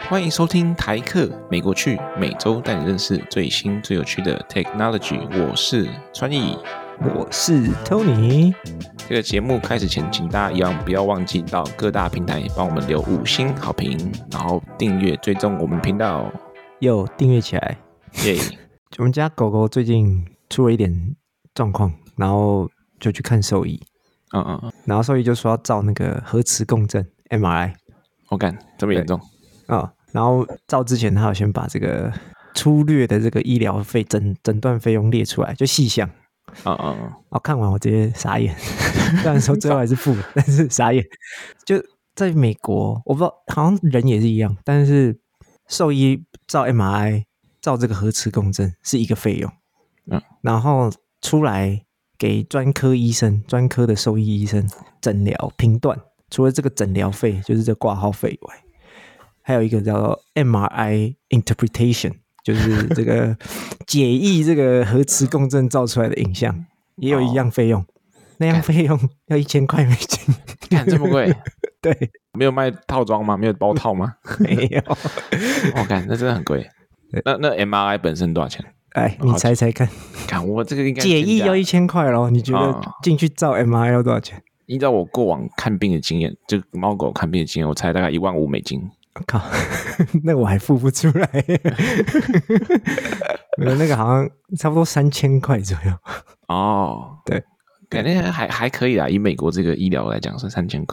欢迎收听台客美国趣，每周带你认识最新最有趣的 technology。我是川艺，我是 Tony。这个节目开始前，请大家一样不要忘记到各大平台帮我们留5星好评，然后订阅追踪我们频道，又订阅起来。耶、yeah ！我们家狗狗最近出了一点状况，然后就去看兽医。然后兽医就说要照那个核磁共振 MRI。我干，这么严重？然后照之前他有先把这个粗略的这个医疗费诊断费用列出来，就细项。看完我直接傻眼，虽然说最后还是付了，但是傻眼。就在美国，我不知道，好像人也是一样，但是兽医照 MRI 照这个核磁共振是一个费用，然后出来给专科的兽医医生诊疗评断，除了这个诊疗费就是这挂号费以外，还有一个叫做 MRI interpretation， 就是这个解译这个核磁共振照出来的影像，也有一样费用，那样费用要$1000美金，干这么贵？对，没有卖套装吗？没有包套吗？没有。我干，那真的很贵。那 MRI 本身多少钱？哎，你猜猜看。看我这个应该解译要$1000咯，你觉得进去照 MRI 要多少钱？依照我过往看病的经验，就猫狗看病的经验，我猜大概$15,000美金。靠，那我还付不出来。那个好像差不多$3000左右。哦，对，感觉还可以啦，以美国这个医疗来讲是$3000。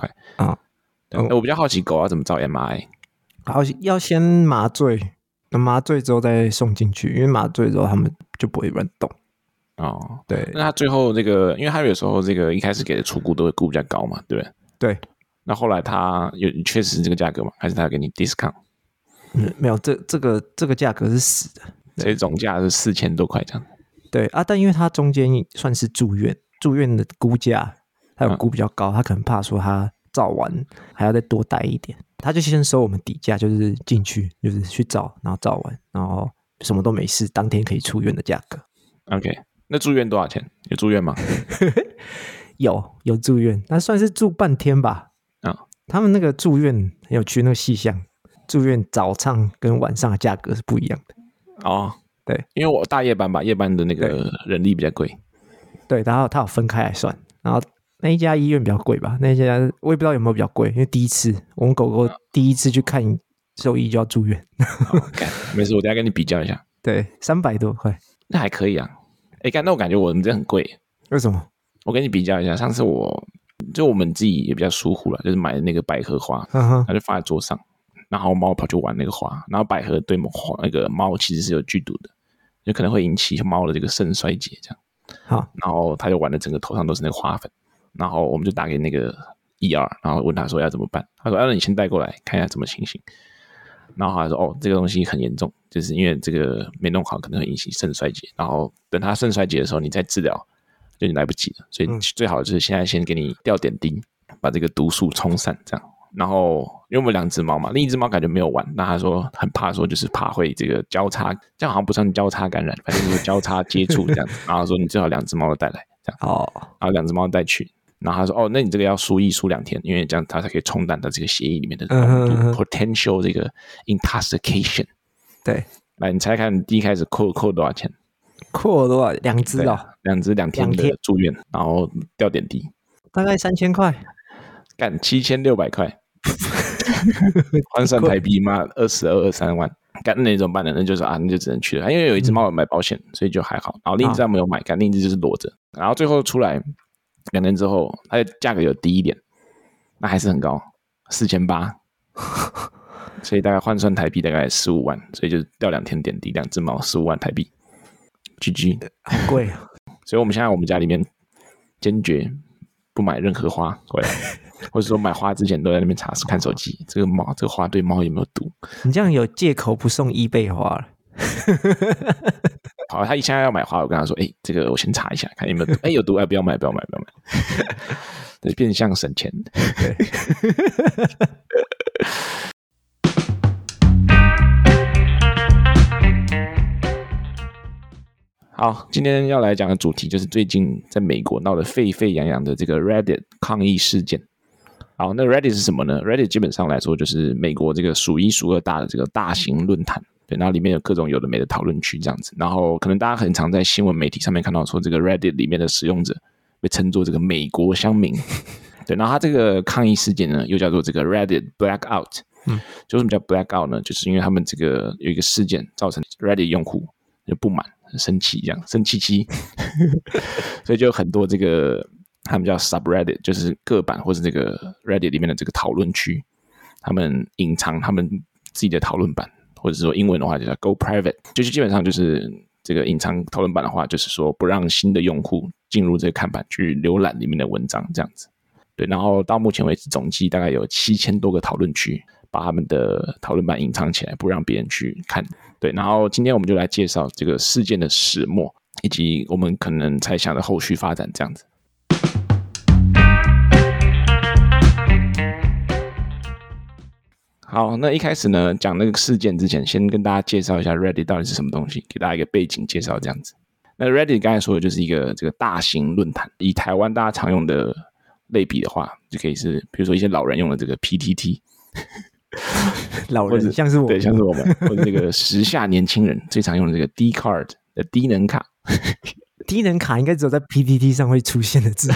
我比较好奇狗要怎么照 MRI。 好，要先麻醉，麻醉之后再送进去，因为麻醉之后他们就不会乱动。哦，对，那他最后这个，因为他有时候这个一开始给的初估都会估比较高嘛，对不对？对。那后来他有确实这个价格吗？还是他给你 discount？ 没有，这个价格是死的，所以总价是$4000多这样。对啊，但因为他中间算是住院的估价，他有估比较高，他可能怕说他照完还要再多待一点，他就先收我们底价，就是进去就是去照，然后照完然后什么都没事，当天可以出院的价格。OK， 那住院多少钱？有住院吗？有住院，那算是住半天吧。他们那个住院有去那个细项，住院早上跟晚上的价格是不一样的。哦，对，因为我大夜班吧，夜班的那个人力比较贵。对，然后他有分开来算，然后那一家医院比较贵吧，那一家我也不知道有没有比较贵，因为第一次我们狗狗第一次去看兽医就要住院。没事，我等一下跟你比较一下。对，$300多，那还可以啊。哎，那我感觉我们这很贵，为什么？我跟你比较一下，上次我们自己也比较疏忽了，就是买的那个百合花，然后就放在桌上，然后猫跑去玩那个花，然后百合对那个猫其实是有剧毒的，就可能会引起猫的这个肾衰竭这样。好，然后他就玩的整个头上都是那个花粉，然后我们就打给那个 ER， 然后问他说要怎么办，他说，那你先带过来看一下怎么情形。然后他说，这个东西很严重，就是因为这个没弄好可能会引起肾衰竭，然后等他肾衰竭的时候你再治疗就你来不及了，所以最好就是现在先给你吊点滴，把这个毒素冲散这样。然后因为我们2只猫嘛，另一只猫感觉没有玩，那他说很怕说就是怕会这个交叉，这样好像不算交叉感染，反正就是交叉接触这样子。然后说你最好2只猫都带来这样，然后2只猫带去，然后他说那你这个要输2天，因为这样他才可以冲淡到这个血液里面的potential 这个 intoxication。对，来你猜看第一开始扣多少钱？扣多少？2只哦，2只2天的住院，然后吊点滴，大概$3000。干$7600，换算台币嘛，22-23万。干那怎么办呢？那就是你就只能去了。因为有一只猫有买保险，所以就还好。然后另一只没有买，干另一只就是裸着。然后最后出来2天之后，它的价格有低一点，那还是很高，$4800，所以大概换算台币大概15万，所以就吊2天点滴，2只猫15万台币。GG， 很贵啊！所以我们现在我们家里面坚决不买任何花回来，或者说买花之前都在那边查看手机，这个花对猫有没有毒？你这样有借口不送eBay花了。好，他现在要买花，我跟他说：“这个我先查一下，看有没有毒。有毒，不要买，不要买，不要买。”这变相省钱。对。好，今天要来讲的主题就是最近在美国闹得沸沸扬扬的这个 Reddit 抗议事件。好，那 Reddit 是什么呢？ Reddit 基本上来说就是美国这个数一数二大的这个大型论坛，对，然后里面有各种有的没的讨论区这样子，然后可能大家很常在新闻媒体上面看到说这个 Reddit 里面的使用者被称作这个美国乡民，对，然后他这个抗议事件呢又叫做这个 Reddit Blackout，就什么叫 Blackout 呢？就是因为他们这个有一个事件造成 Reddit 用户就不满生气，这样生气气所以就有很多这个他们叫 Subreddit， 就是各版或是这个 Reddit 里面的这个讨论区，他们隐藏他们自己的讨论版，或者说英文的话就叫 Go Private， 就是基本上就是这个隐藏讨论版的话就是说不让新的用户进入这个看板去浏览里面的文章这样子，对，然后到目前为止总计大概有7000多个讨论区把他们的讨论版隐藏起来不让别人去看，对，然后今天我们就来介绍这个事件的始末以及我们可能猜想的后续发展这样子。好，那一开始呢讲那个事件之前先跟大家介绍一下 Reddit 到底是什么东西，给大家一个背景介绍这样子。那 Reddit 刚才说的就是一个这个大型论坛，以台湾大家常用的类比的话就可以是比如说一些老人用的这个 PTT 老人像是我们，对，像是我们或者这个时下年轻人最常用的这个 Dcard 的低能卡低能卡应该只有在 PTT 上会出现的字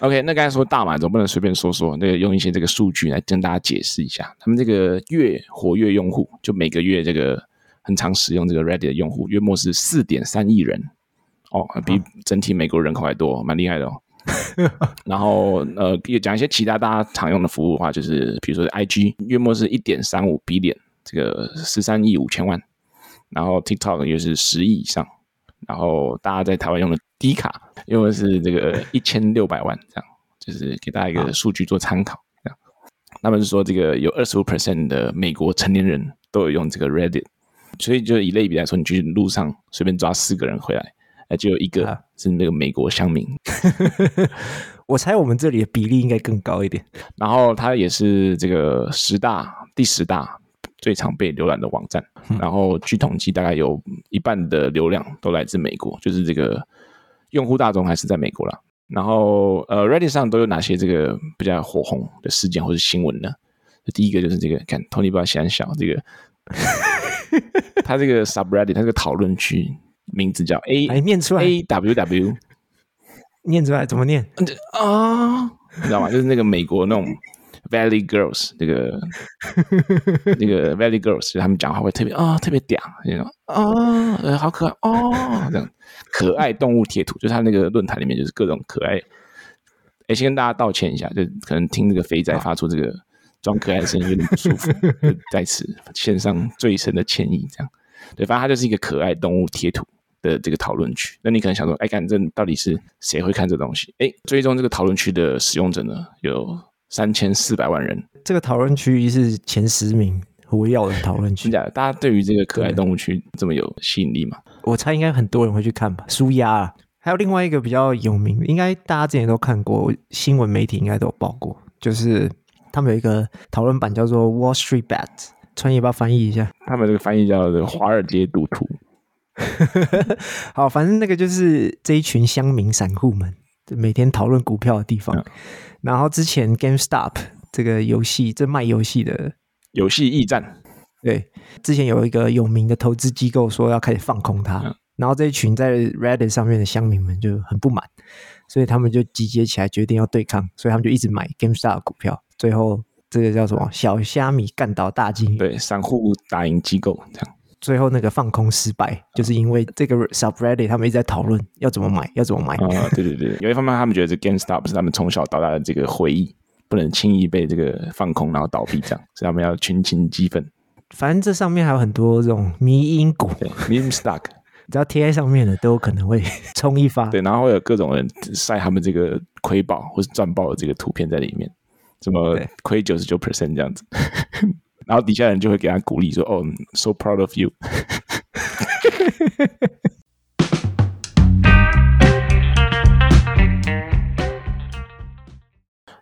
OK， 那刚才说大嘛，总不能随便说，那个用一些这个数据来跟大家解释一下，他们这个月活跃用户，就每个月这个很常使用这个 Reddit 的用户，约莫是 4.3 亿人，哦，比整体美国人口还多，蛮厉害的哦。然后也讲一些其他大家常用的服务的话，就是比如说 IG， 约莫是 1.35 比脸，这个13亿5千万，然后 TikTok 也是10亿以上。然后大家在台湾用的 D 卡用的是这个1600万，这样就是给大家一个数据做参考这样。他们是说这个有 25% 的美国成年人都有用这个 Reddit， 所以就以类比来说，你去路上随便抓4个人回来，就有一个是那个美国乡民我猜我们这里的比例应该更高一点。然后它也是这个第10大最常被浏览的网站，然后据统计大概有一半的流量都来自美国，就是这个用户大众还是在美国啦。然后Reddit 上都有哪些这个比较火红的事件或是新闻呢？第一个就是这个看 Tony 不要嫌小，这个他这个 Subreddit 他这个讨论区名字叫 AWS， 念出来怎么念啊？你知道吗？就是那个美国那种Valley Girls， 这个那个 Valley Girls， 就他们讲话会特别特别嗲，好可爱这样可爱动物贴图，就是他那个论坛里面就是各种可爱。先跟大家道歉一下，就可能听这个肥仔发出这个装可爱的声音有点不舒服，就在此献上最深的歉意。这样，对，反正它就是一个可爱动物贴图的这个讨论区。那你可能想说，看这到底是谁会看这东西？追踪这个讨论区的使用者呢，有3400万人，这个讨论区是前10名活跃的讨论区。真的，大家对于这个可爱动物区这么有吸引力吗？我猜应该很多人会去看吧，舒压啊。还有另外一个比较有名，应该大家之前都看过，新闻媒体应该都有报过，就是他们有一个讨论版叫做 Wall Street Bets， 川野帮翻译一下，他们这个翻译叫华尔街赌徒。好，反正那个就是这一群乡民散户们每天讨论股票的地方。然后之前 GameStop 这个游戏，这卖游戏的游戏驿站，对，之前有一个有名的投资机构说要开始放空它，然后这一群在 Reddit 上面的乡民们就很不满，所以他们就集结起来决定要对抗，所以他们就一直买 GameStop 的股票，最后这个叫什么小虾米干倒大金鱼，对，散户打赢机构这样。最后那个放空失败，就是因为这个 subreddit 他们一直在讨论要怎么买，要怎么买。对对对，有一方面他们觉得 GameStop 是他们从小到大的这个回忆，不能轻易被这个放空然后倒闭这样，所以他们要群情激愤。反正这上面还有很多这种迷因股，对 meme stock， 只要贴在上面的都可能会冲一发。对，然后会有各种人晒他们这个亏爆或是赚爆的这个图片在里面，什么亏 99% 这样子。然后底下人就会给他鼓励说哦、so proud of you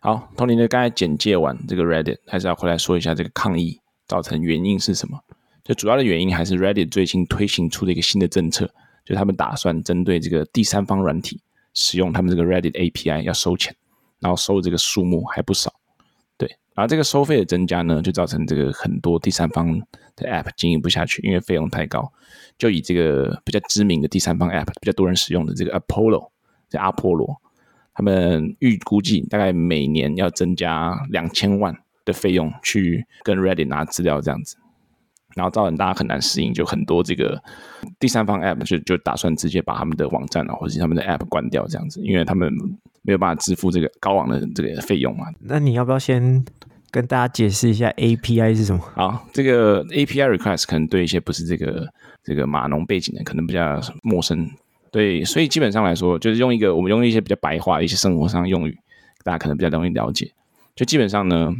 好， Tony 呢刚才简介完这个 Reddit， 还是要回来说一下这个抗议造成原因是什么。就主要的原因还是 Reddit 最近推行出的一个新的政策，就他们打算针对这个第三方软体使用他们这个 Reddit API 要收钱，然后收这个数目还不少，对。然后这个收费的增加呢，就造成这个很多第三方的 App 经营不下去，因为费用太高。就以这个比较知名的第三方 App 比较多人使用的这个 Apollo 这阿波罗，他们预估计大概每年要增加2000万的费用去跟 Reddit 拿资料这样子，然后造成大家很难适应，就很多这个第三方 App 就打算直接把他们的网站或者他们的 App 关掉这样子，因为他们没有办法支付这个高昂的这个费用嘛。那你要不要先跟大家解释一下 API 是什么？好，这个 API request 可能对一些不是这个码农背景的可能比较陌生，对，所以基本上来说，就是我们用一些比较白话的一些生活上用语，大家可能比较容易了解。就基本上呢，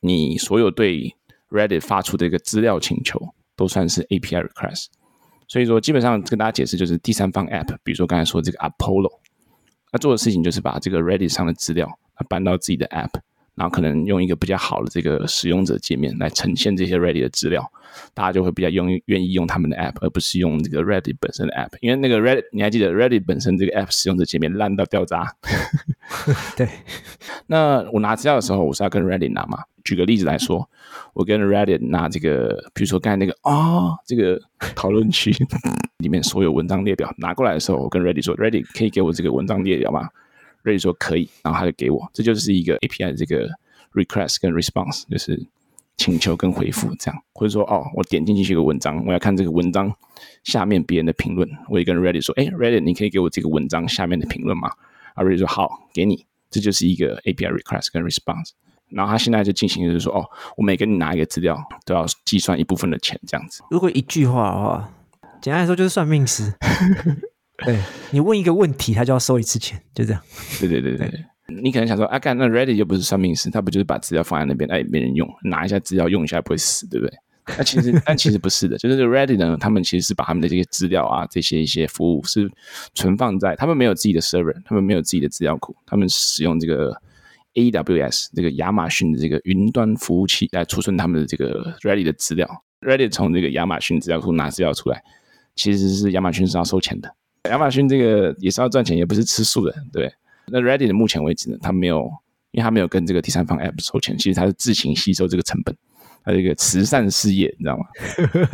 你所有对 Reddit 发出的一个资料请求都算是 API request。 所以说基本上跟大家解释，就是第三方 app 比如说刚才说这个 Apollo， 那做的事情就是把这个 Reddit 上的资料搬到自己的 app， 然后可能用一个比较好的这个使用者界面来呈现这些 Reddit 的资料，大家就会比较愿意用他们的 app 而不是用这个 Reddit 本身的 app， 因为那个 Reddit 你还记得 Reddit 本身这个 app 使用者界面烂到掉渣对，那我拿资料的时候我是要跟 Reddit 拿嘛，举个例子来说，我跟 Reddit 拿这个比如说刚才那个这个讨论区里面所有文章列表拿过来的时候，我跟 Reddit 说 Reddit 可以给我这个文章列表吗？ Reddit 说可以，然后他就给我，这就是一个 API 的这个 request 跟 response， 就是请求跟回复这样。或者说我点进去一个文章，我要看这个文章下面别人的评论，我也跟 Reddit 说Reddit 你可以给我这个文章下面的评论吗？ Reddit 说好，给你。这就是一个 API request 跟 response。然后他现在就进行就是说我每给你拿一个资料都要计算一部分的钱这样子。如果一句话的话，简单来说就是算命师对，你问一个问题他就要收一次钱，就这样。对，你可能想说干，那 Reddit 又不是算命师，他不就是把资料放在那边没人用，拿一下资料用一下不会死，对不对？但其实不是的，就是 Reddit 呢，他们其实是把他们的这些资料啊，这些一些服务是存放在，他们没有自己的 server， 他们没有自己的资料库，他们使用这个AWS 这个亚马逊的这个云端服务器来储存他们的这个 Reddit 的资料。 Reddit 从这个亚马逊资料库拿资料出来，其实是亚马逊是要收钱的，亚马逊这个也是要赚钱，也不是吃素的，对。那 Reddit 的目前为止呢，他没有，因为他没有跟这个第三方 App 收钱，其实他是自行吸收这个成本，他是一个慈善事业，你知道吗？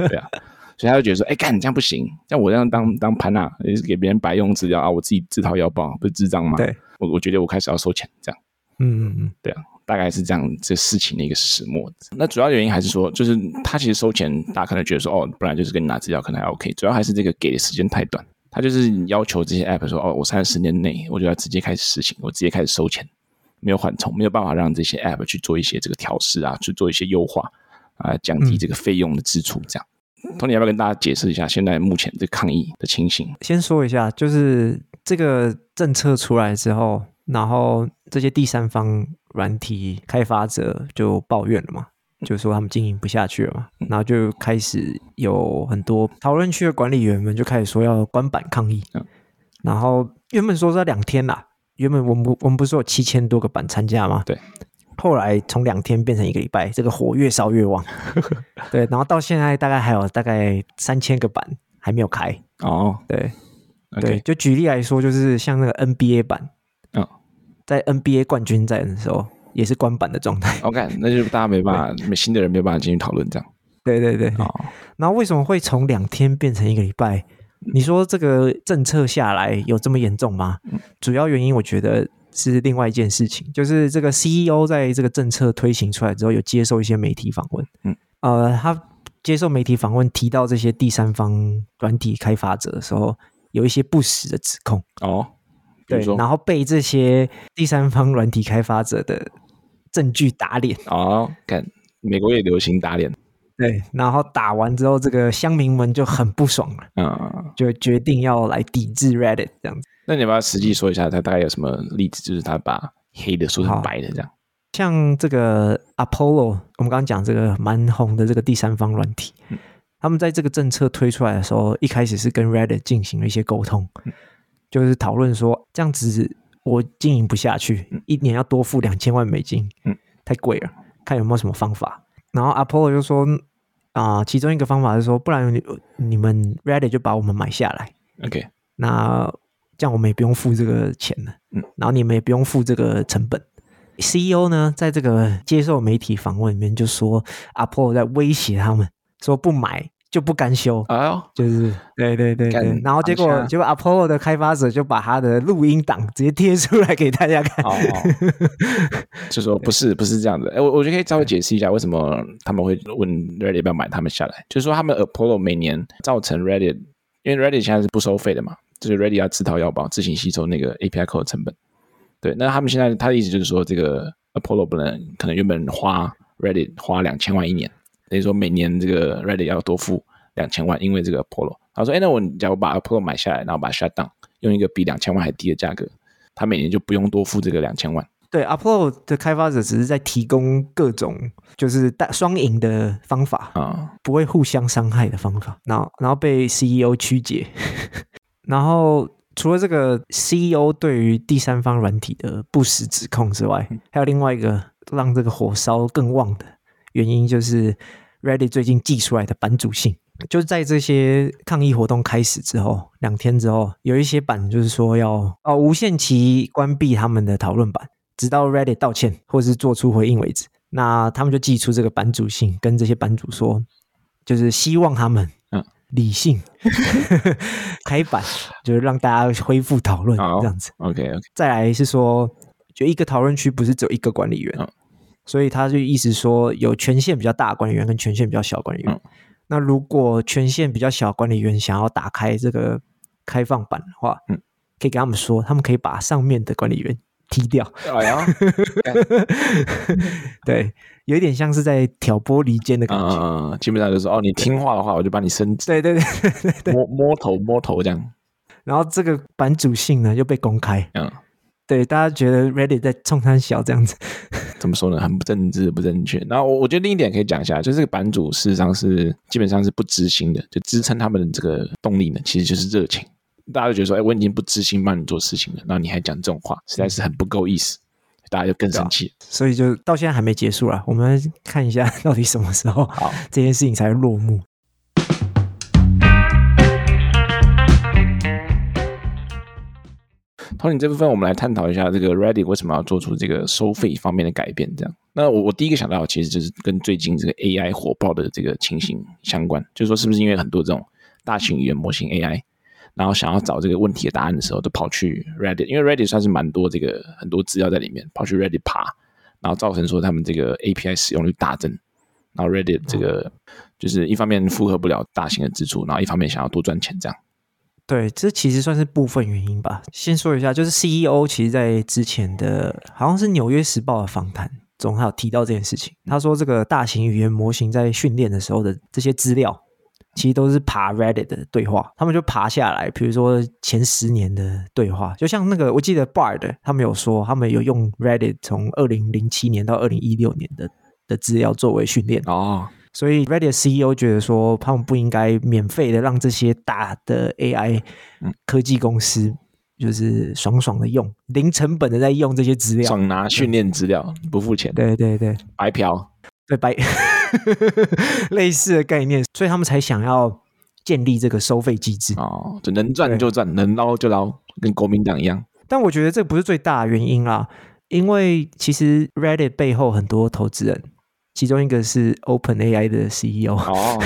对啊，所以他就觉得说干，你这样不行，像我这样当潘娜给别人白用资料啊，我自己自掏腰包，不是智障吗？对，我觉得我开始要收钱这样。对啊，大概是这样这事情的一个始末。那主要原因还是说，就是他其实收钱，大家可能觉得说不然就是跟你拿资料可能还 OK， 主要还是这个给的时间太短。他就是要求这些 app 说我30年内我就要直接开始实行，我直接开始收钱，没有缓冲，没有办法让这些 app 去做一些这个调试啊，去做一些优化啊，降低这个费用的支出这样。Tony 要不要跟大家解释一下现在目前这抗议的情形？先说一下，就是这个政策出来之后，然后这些第三方软体开发者就抱怨了嘛，就说他们经营不下去了嘛，然后就开始有很多讨论区的管理员们就开始说要关板抗议，然后原本说是2天啦，原本我们不是有7000多个版参加吗？对，后来从2天变成1个礼拜，这个火越烧越旺对，然后到现在大概还有大概3000个版还没有开对，okay. 对，就举例来说，就是像那个 NBA 版，在 NBA 冠军赛的时候也是关板的状态。OK， 那就大家没办法，新的人没办法进去讨论这样。对。然后为什么会从2天变成1个礼拜？你说这个政策下来有这么严重吗？主要原因我觉得是另外一件事情，就是这个 CEO 在这个政策推行出来之后有接受一些媒体访问。他接受媒体访问提到这些第三方软体开发者的时候，有一些不实的指控。对，然后被这些第三方软体开发者的证据打脸。看美国也流行打脸。对，然后打完之后，这个乡民们就很不爽了，就决定要来抵制 Reddit 这样子。那你要不要实际说一下，他大概有什么例子？就是他把黑的说成白的这样。像这个 Apollo， 我们刚刚讲这个蛮红的这个第三方软体，他们在这个政策推出来的时候，一开始是跟 Reddit 进行了一些沟通。就是讨论说这样子我经营不下去，1年要多付$2000万，太贵了，看有没有什么方法。然后 Apollo 就说其中一个方法是说，不然你们 Reddit 就把我们买下来，OK， 那这样我们也不用付这个钱了，然后你们也不用付这个成本。CEO 呢在这个接受媒体访问里面就说 Apollo 在威胁他们说不买就不甘休、哦、就是对对 对, 对，然后结果 Apollo 的开发者就把他的录音档直接贴出来给大家看、哦哦、就说不是这样的。我觉得可以稍微解释一下为什么他们会问 Reddit 要不要买他们下来，就是说他们 Apollo 每年造成 Reddit， 因为 Reddit 现在是不收费的嘛，就是 Reddit 要自掏腰包自行吸收那个 API code 的成本。对，那他们现在他的意思就是说这个 Apollo 不能可能原本花 Reddit 花2000万一年，等于说每年这个 Reddit 要多付2000万，因为这个 Apollo。 他说那我假如把 Apollo 买下来然后把它 shut down 用一个比2000万还低的价格，他每年就不用多付这个2000万。对， Apollo 的开发者只是在提供各种就是双赢的方法、嗯、不会互相伤害的方法，然后被 CEO 曲解然后除了这个 CEO 对于第三方软体的不实指控之外，还有另外一个让这个火烧更旺的原因，就是 Reddit 最近寄出来的版主信。就在这些抗议活动开始之后2天之后，有一些版就是说要、无限期关闭他们的讨论版，直到 Reddit 道歉或是做出回应为止。那他们就寄出这个版主信跟这些版主说，就是希望他们理性开版，就是让大家恢复讨论这样子。Oh, okay, okay. 再来是说就一个讨论区不是只有一个管理员、oh. 所以他就意思说有权限比较大的管理员跟权限比较小的管理员、oh. 那如果权限比较小的管理员想要打开这个开放版的话、嗯、可以跟他们说他们可以把上面的管理员踢掉、oh, yeah. okay. 对，有一点像是在挑拨离间的感觉、基本上就是哦，你听话的话我就把你升职，对对 对, 对, 对， 摸头这样。然后这个版主信呢又被公开、嗯、对，大家觉得 Reddit 在冲三小这样子，怎么说呢，很不政治不正确。然后我觉得另一点可以讲一下，就是这个版主事实上是基本上是不知心的，就支撑他们的这个动力呢其实就是热情。大家就觉得说、欸、我已经不知心帮你做事情了，然后你还讲这种话实在是很不够意思，大家就更生气、啊、所以就到现在还没结束啦，我们看一下到底什么时候这件事情才落幕。Tony，这部分我们来探讨一下这个 Reddit 为什么要做出这个收费方面的改变这样。那 我第一个想到其实就是跟最近这个 AI 火爆的这个情形相关，就是说是不是因为很多这种大型语言模型 AI，然后想要找这个问题的答案的时候都跑去 Reddit， 因为 Reddit 算是蛮多这个很多资料在里面，跑去 Reddit 爬，然后造成说他们这个 API 使用率大增，然后 Reddit 这个就是一方面负荷不了大型的支出，然后一方面想要多赚钱这样。对，这其实算是部分原因吧。先说一下，就是 CEO 其实在之前的好像是纽约时报的访谈中还有提到这件事情，他说这个大型语言模型在训练的时候的这些资料其实都是爬 Reddit 的对话，他们就爬下来比如说前10年的对话，就像那个我记得 Bard 他们有说他们有用 Reddit 从2007年到2016年 的资料作为训练、哦、所以 Reddit CEO 觉得说他们不应该免费的让这些大的 AI 科技公司就是爽的用，零成本的在用这些资料，爽拿训练资料不付钱，对对对，白嫖，对白类似的概念，所以他们才想要建立这个收费机制、哦、就能赚就赚能捞就捞，跟国民党一样。但我觉得这不是最大的原因啦，因为其实 Reddit 背后很多投资人，其中一个是 OpenAI 的 CEO、哦、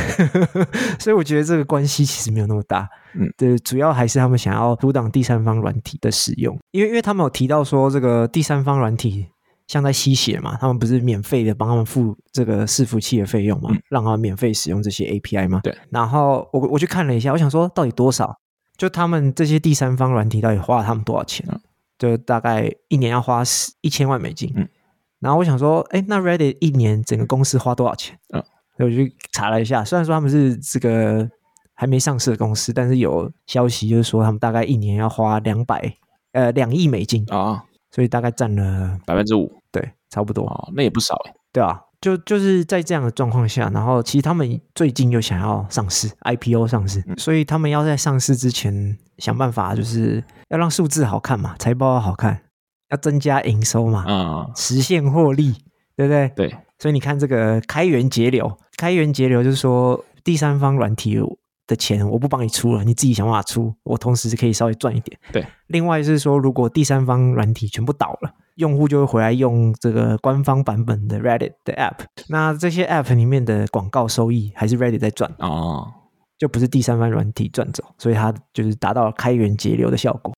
所以我觉得这个关系其实没有那么大、嗯、对，主要还是他们想要阻挡第三方软体的使用，因为他们有提到说这个第三方软体像在吸血嘛，他们不是免费的帮他们付这个伺服器的费用嘛、嗯，让他们免费使用这些 API 嘛。对。然后我去看了一下，我想说到底多少？就他们这些第三方软体到底花了他们多少钱？嗯、就大概一年要花1000万美金。嗯。然后我想说，哎，那 Reddit 一年整个公司花多少钱？嗯。所以我去查了一下，虽然说他们是这个还没上市的公司，但是有消息就是说他们大概一年要花2亿美金啊。哦，所以大概占了 5%， 对，差不多、哦、那也不少耶。对啊，就是在这样的状况下，然后其实他们最近又想要上市 IPO 上市、嗯、所以他们要在上市之前想办法，就是要让数字好看嘛，财报要好看，要增加营收嘛、嗯、实现获利，对不对？对，所以你看这个开源节流，开源节流就是说第三方软体的钱我不帮你出了，你自己想办法出，我同时可以稍微赚一点。对，另外是说如果第三方软体全部倒了，用户就会回来用这个官方版本的 Reddit 的 App， 那这些 App 里面的广告收益还是 Reddit 在赚哦，就不是第三方软体赚走，所以它就是达到开源节流的效果。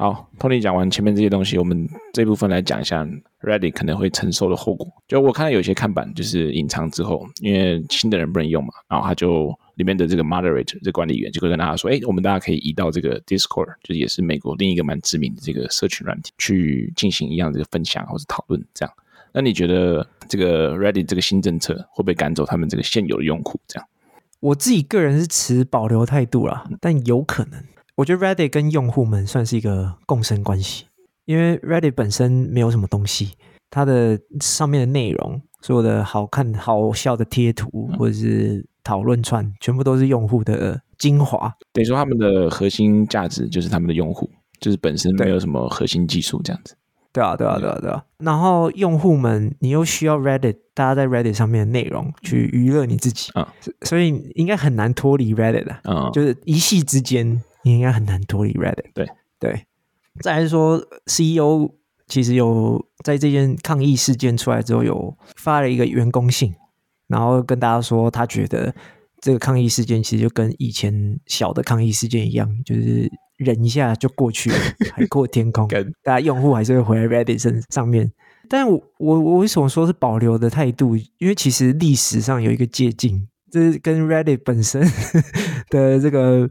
好 Tony 讲完前面这些东西，我们这部分来讲一下 Reddit 可能会承受的后果。就我看到有些看板就是隐藏之后，因为新的人不能用嘛，然后他就里面的这个 moderator 这管理员就会跟大家说，我们大家可以移到这个 Discord， 就也是美国另一个蛮知名的这个社群软体，去进行一样的分享或是讨论这样。那你觉得这个 Reddit 这个新政策会不会赶走他们这个现有的用户这样？我自己个人是持保留态度啦，但有可能。我觉得 Reddit 跟用户们算是一个共生关系，因为 Reddit 本身没有什么东西，它的上面的内容，所有的好看好笑的贴图或者是讨论串，全部都是用户的精华。等于说他们的核心价值就是他们的用户，就是本身没有什么核心技术这样子。对啊对啊对啊对啊，然后用户们你又需要 Reddit 大家在 Reddit 上面的内容去娱乐你自己，所以应该很难脱离 Reddit 啊，就是一夕之间你应该很难脱离 Reddit。 对对，再来说 CEO 其实有在这件抗议事件出来之后有发了一个员工信，然后跟大家说他觉得这个抗议事件其实就跟以前小的抗议事件一样，就是忍一下就过去了，海阔天空大家用户还是会回来 Reddit 上面。但我为什么说是保留的态度，因为其实历史上有一个借鉴，这是跟 Reddit 本身的这个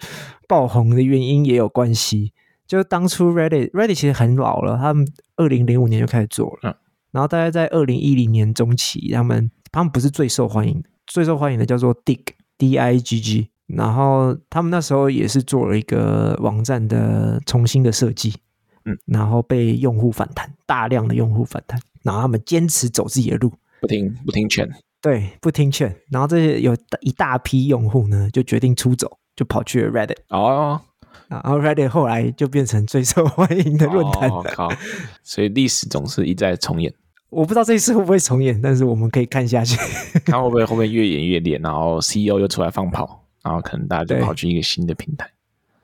爆红的原因也有关系。就当初 Reddit 其实很老了，他们2005年就开始做了，然后大概在2010年中期，他们不是最受欢迎的，最受欢迎的叫做 Digg D-I-G-G， 然后他们那时候也是做了一个网站的重新的设计，然后被用户反弹，大量的用户反弹，然后他们坚持走自己的路，不听劝，对，不听劝，然后这些有一大批用户呢就决定出走，就跑去了 Reddit。 然后 Reddit 后来就变成最受欢迎的论坛了。所以历史总是一再重演，我不知道这一次会不会重演，但是我们可以看下去，看会不会后面越演越烈，然后 CEO 又出来放炮，然后可能大家就跑去一个新的平台。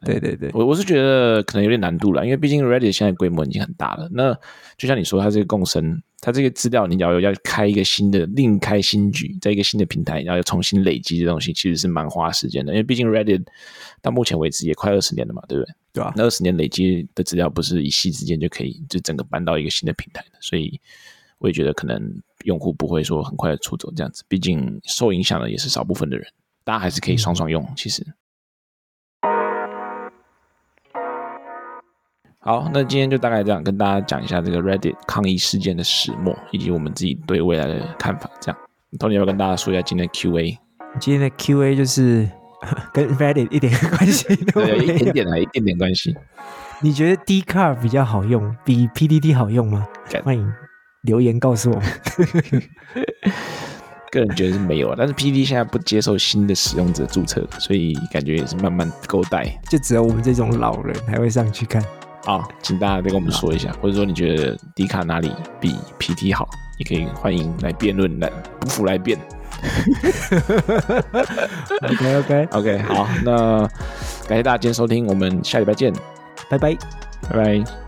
对对对，我是觉得可能有点难度了，因为毕竟 Reddit 现在规模已经很大了，那就像你说它这个共生，它这个资料你要开一个新的，另开新局，在一个新的平台然后重新累积这东西，其实是蛮花时间的，因为毕竟 Reddit 到目前为止也快20年了嘛，对不对？对啊，那20年累积的资料不是一夕之间就可以就整个搬到一个新的平台的，所以我也觉得可能用户不会说很快的出走这样子，毕竟受影响的也是少部分的人，大家还是可以双双用其实。好，那今天就大概这样跟大家讲一下这个 Reddit 抗议事件的始末，以及我们自己对未来的看法这样。Tony 要不要跟大家说一下今天的 QA？ 今天的 QA 就是跟 Reddit 一点关系都没有。对，一点点关系。你觉得 Dcard 比较好用，比 PTT 好用吗？欢迎留言告诉我们。个人觉得是没有，但是 PTT 现在不接受新的使用者注册，所以感觉也是慢慢勾带，就只有我们这种老人还会上去看。请大家再跟我们说一下，或者说你觉得迪卡哪里比 PT 好，也可以欢迎来辩论，来不服来辩。OK， 好，那感谢大家今天收听，我们下礼拜见，拜拜，拜拜。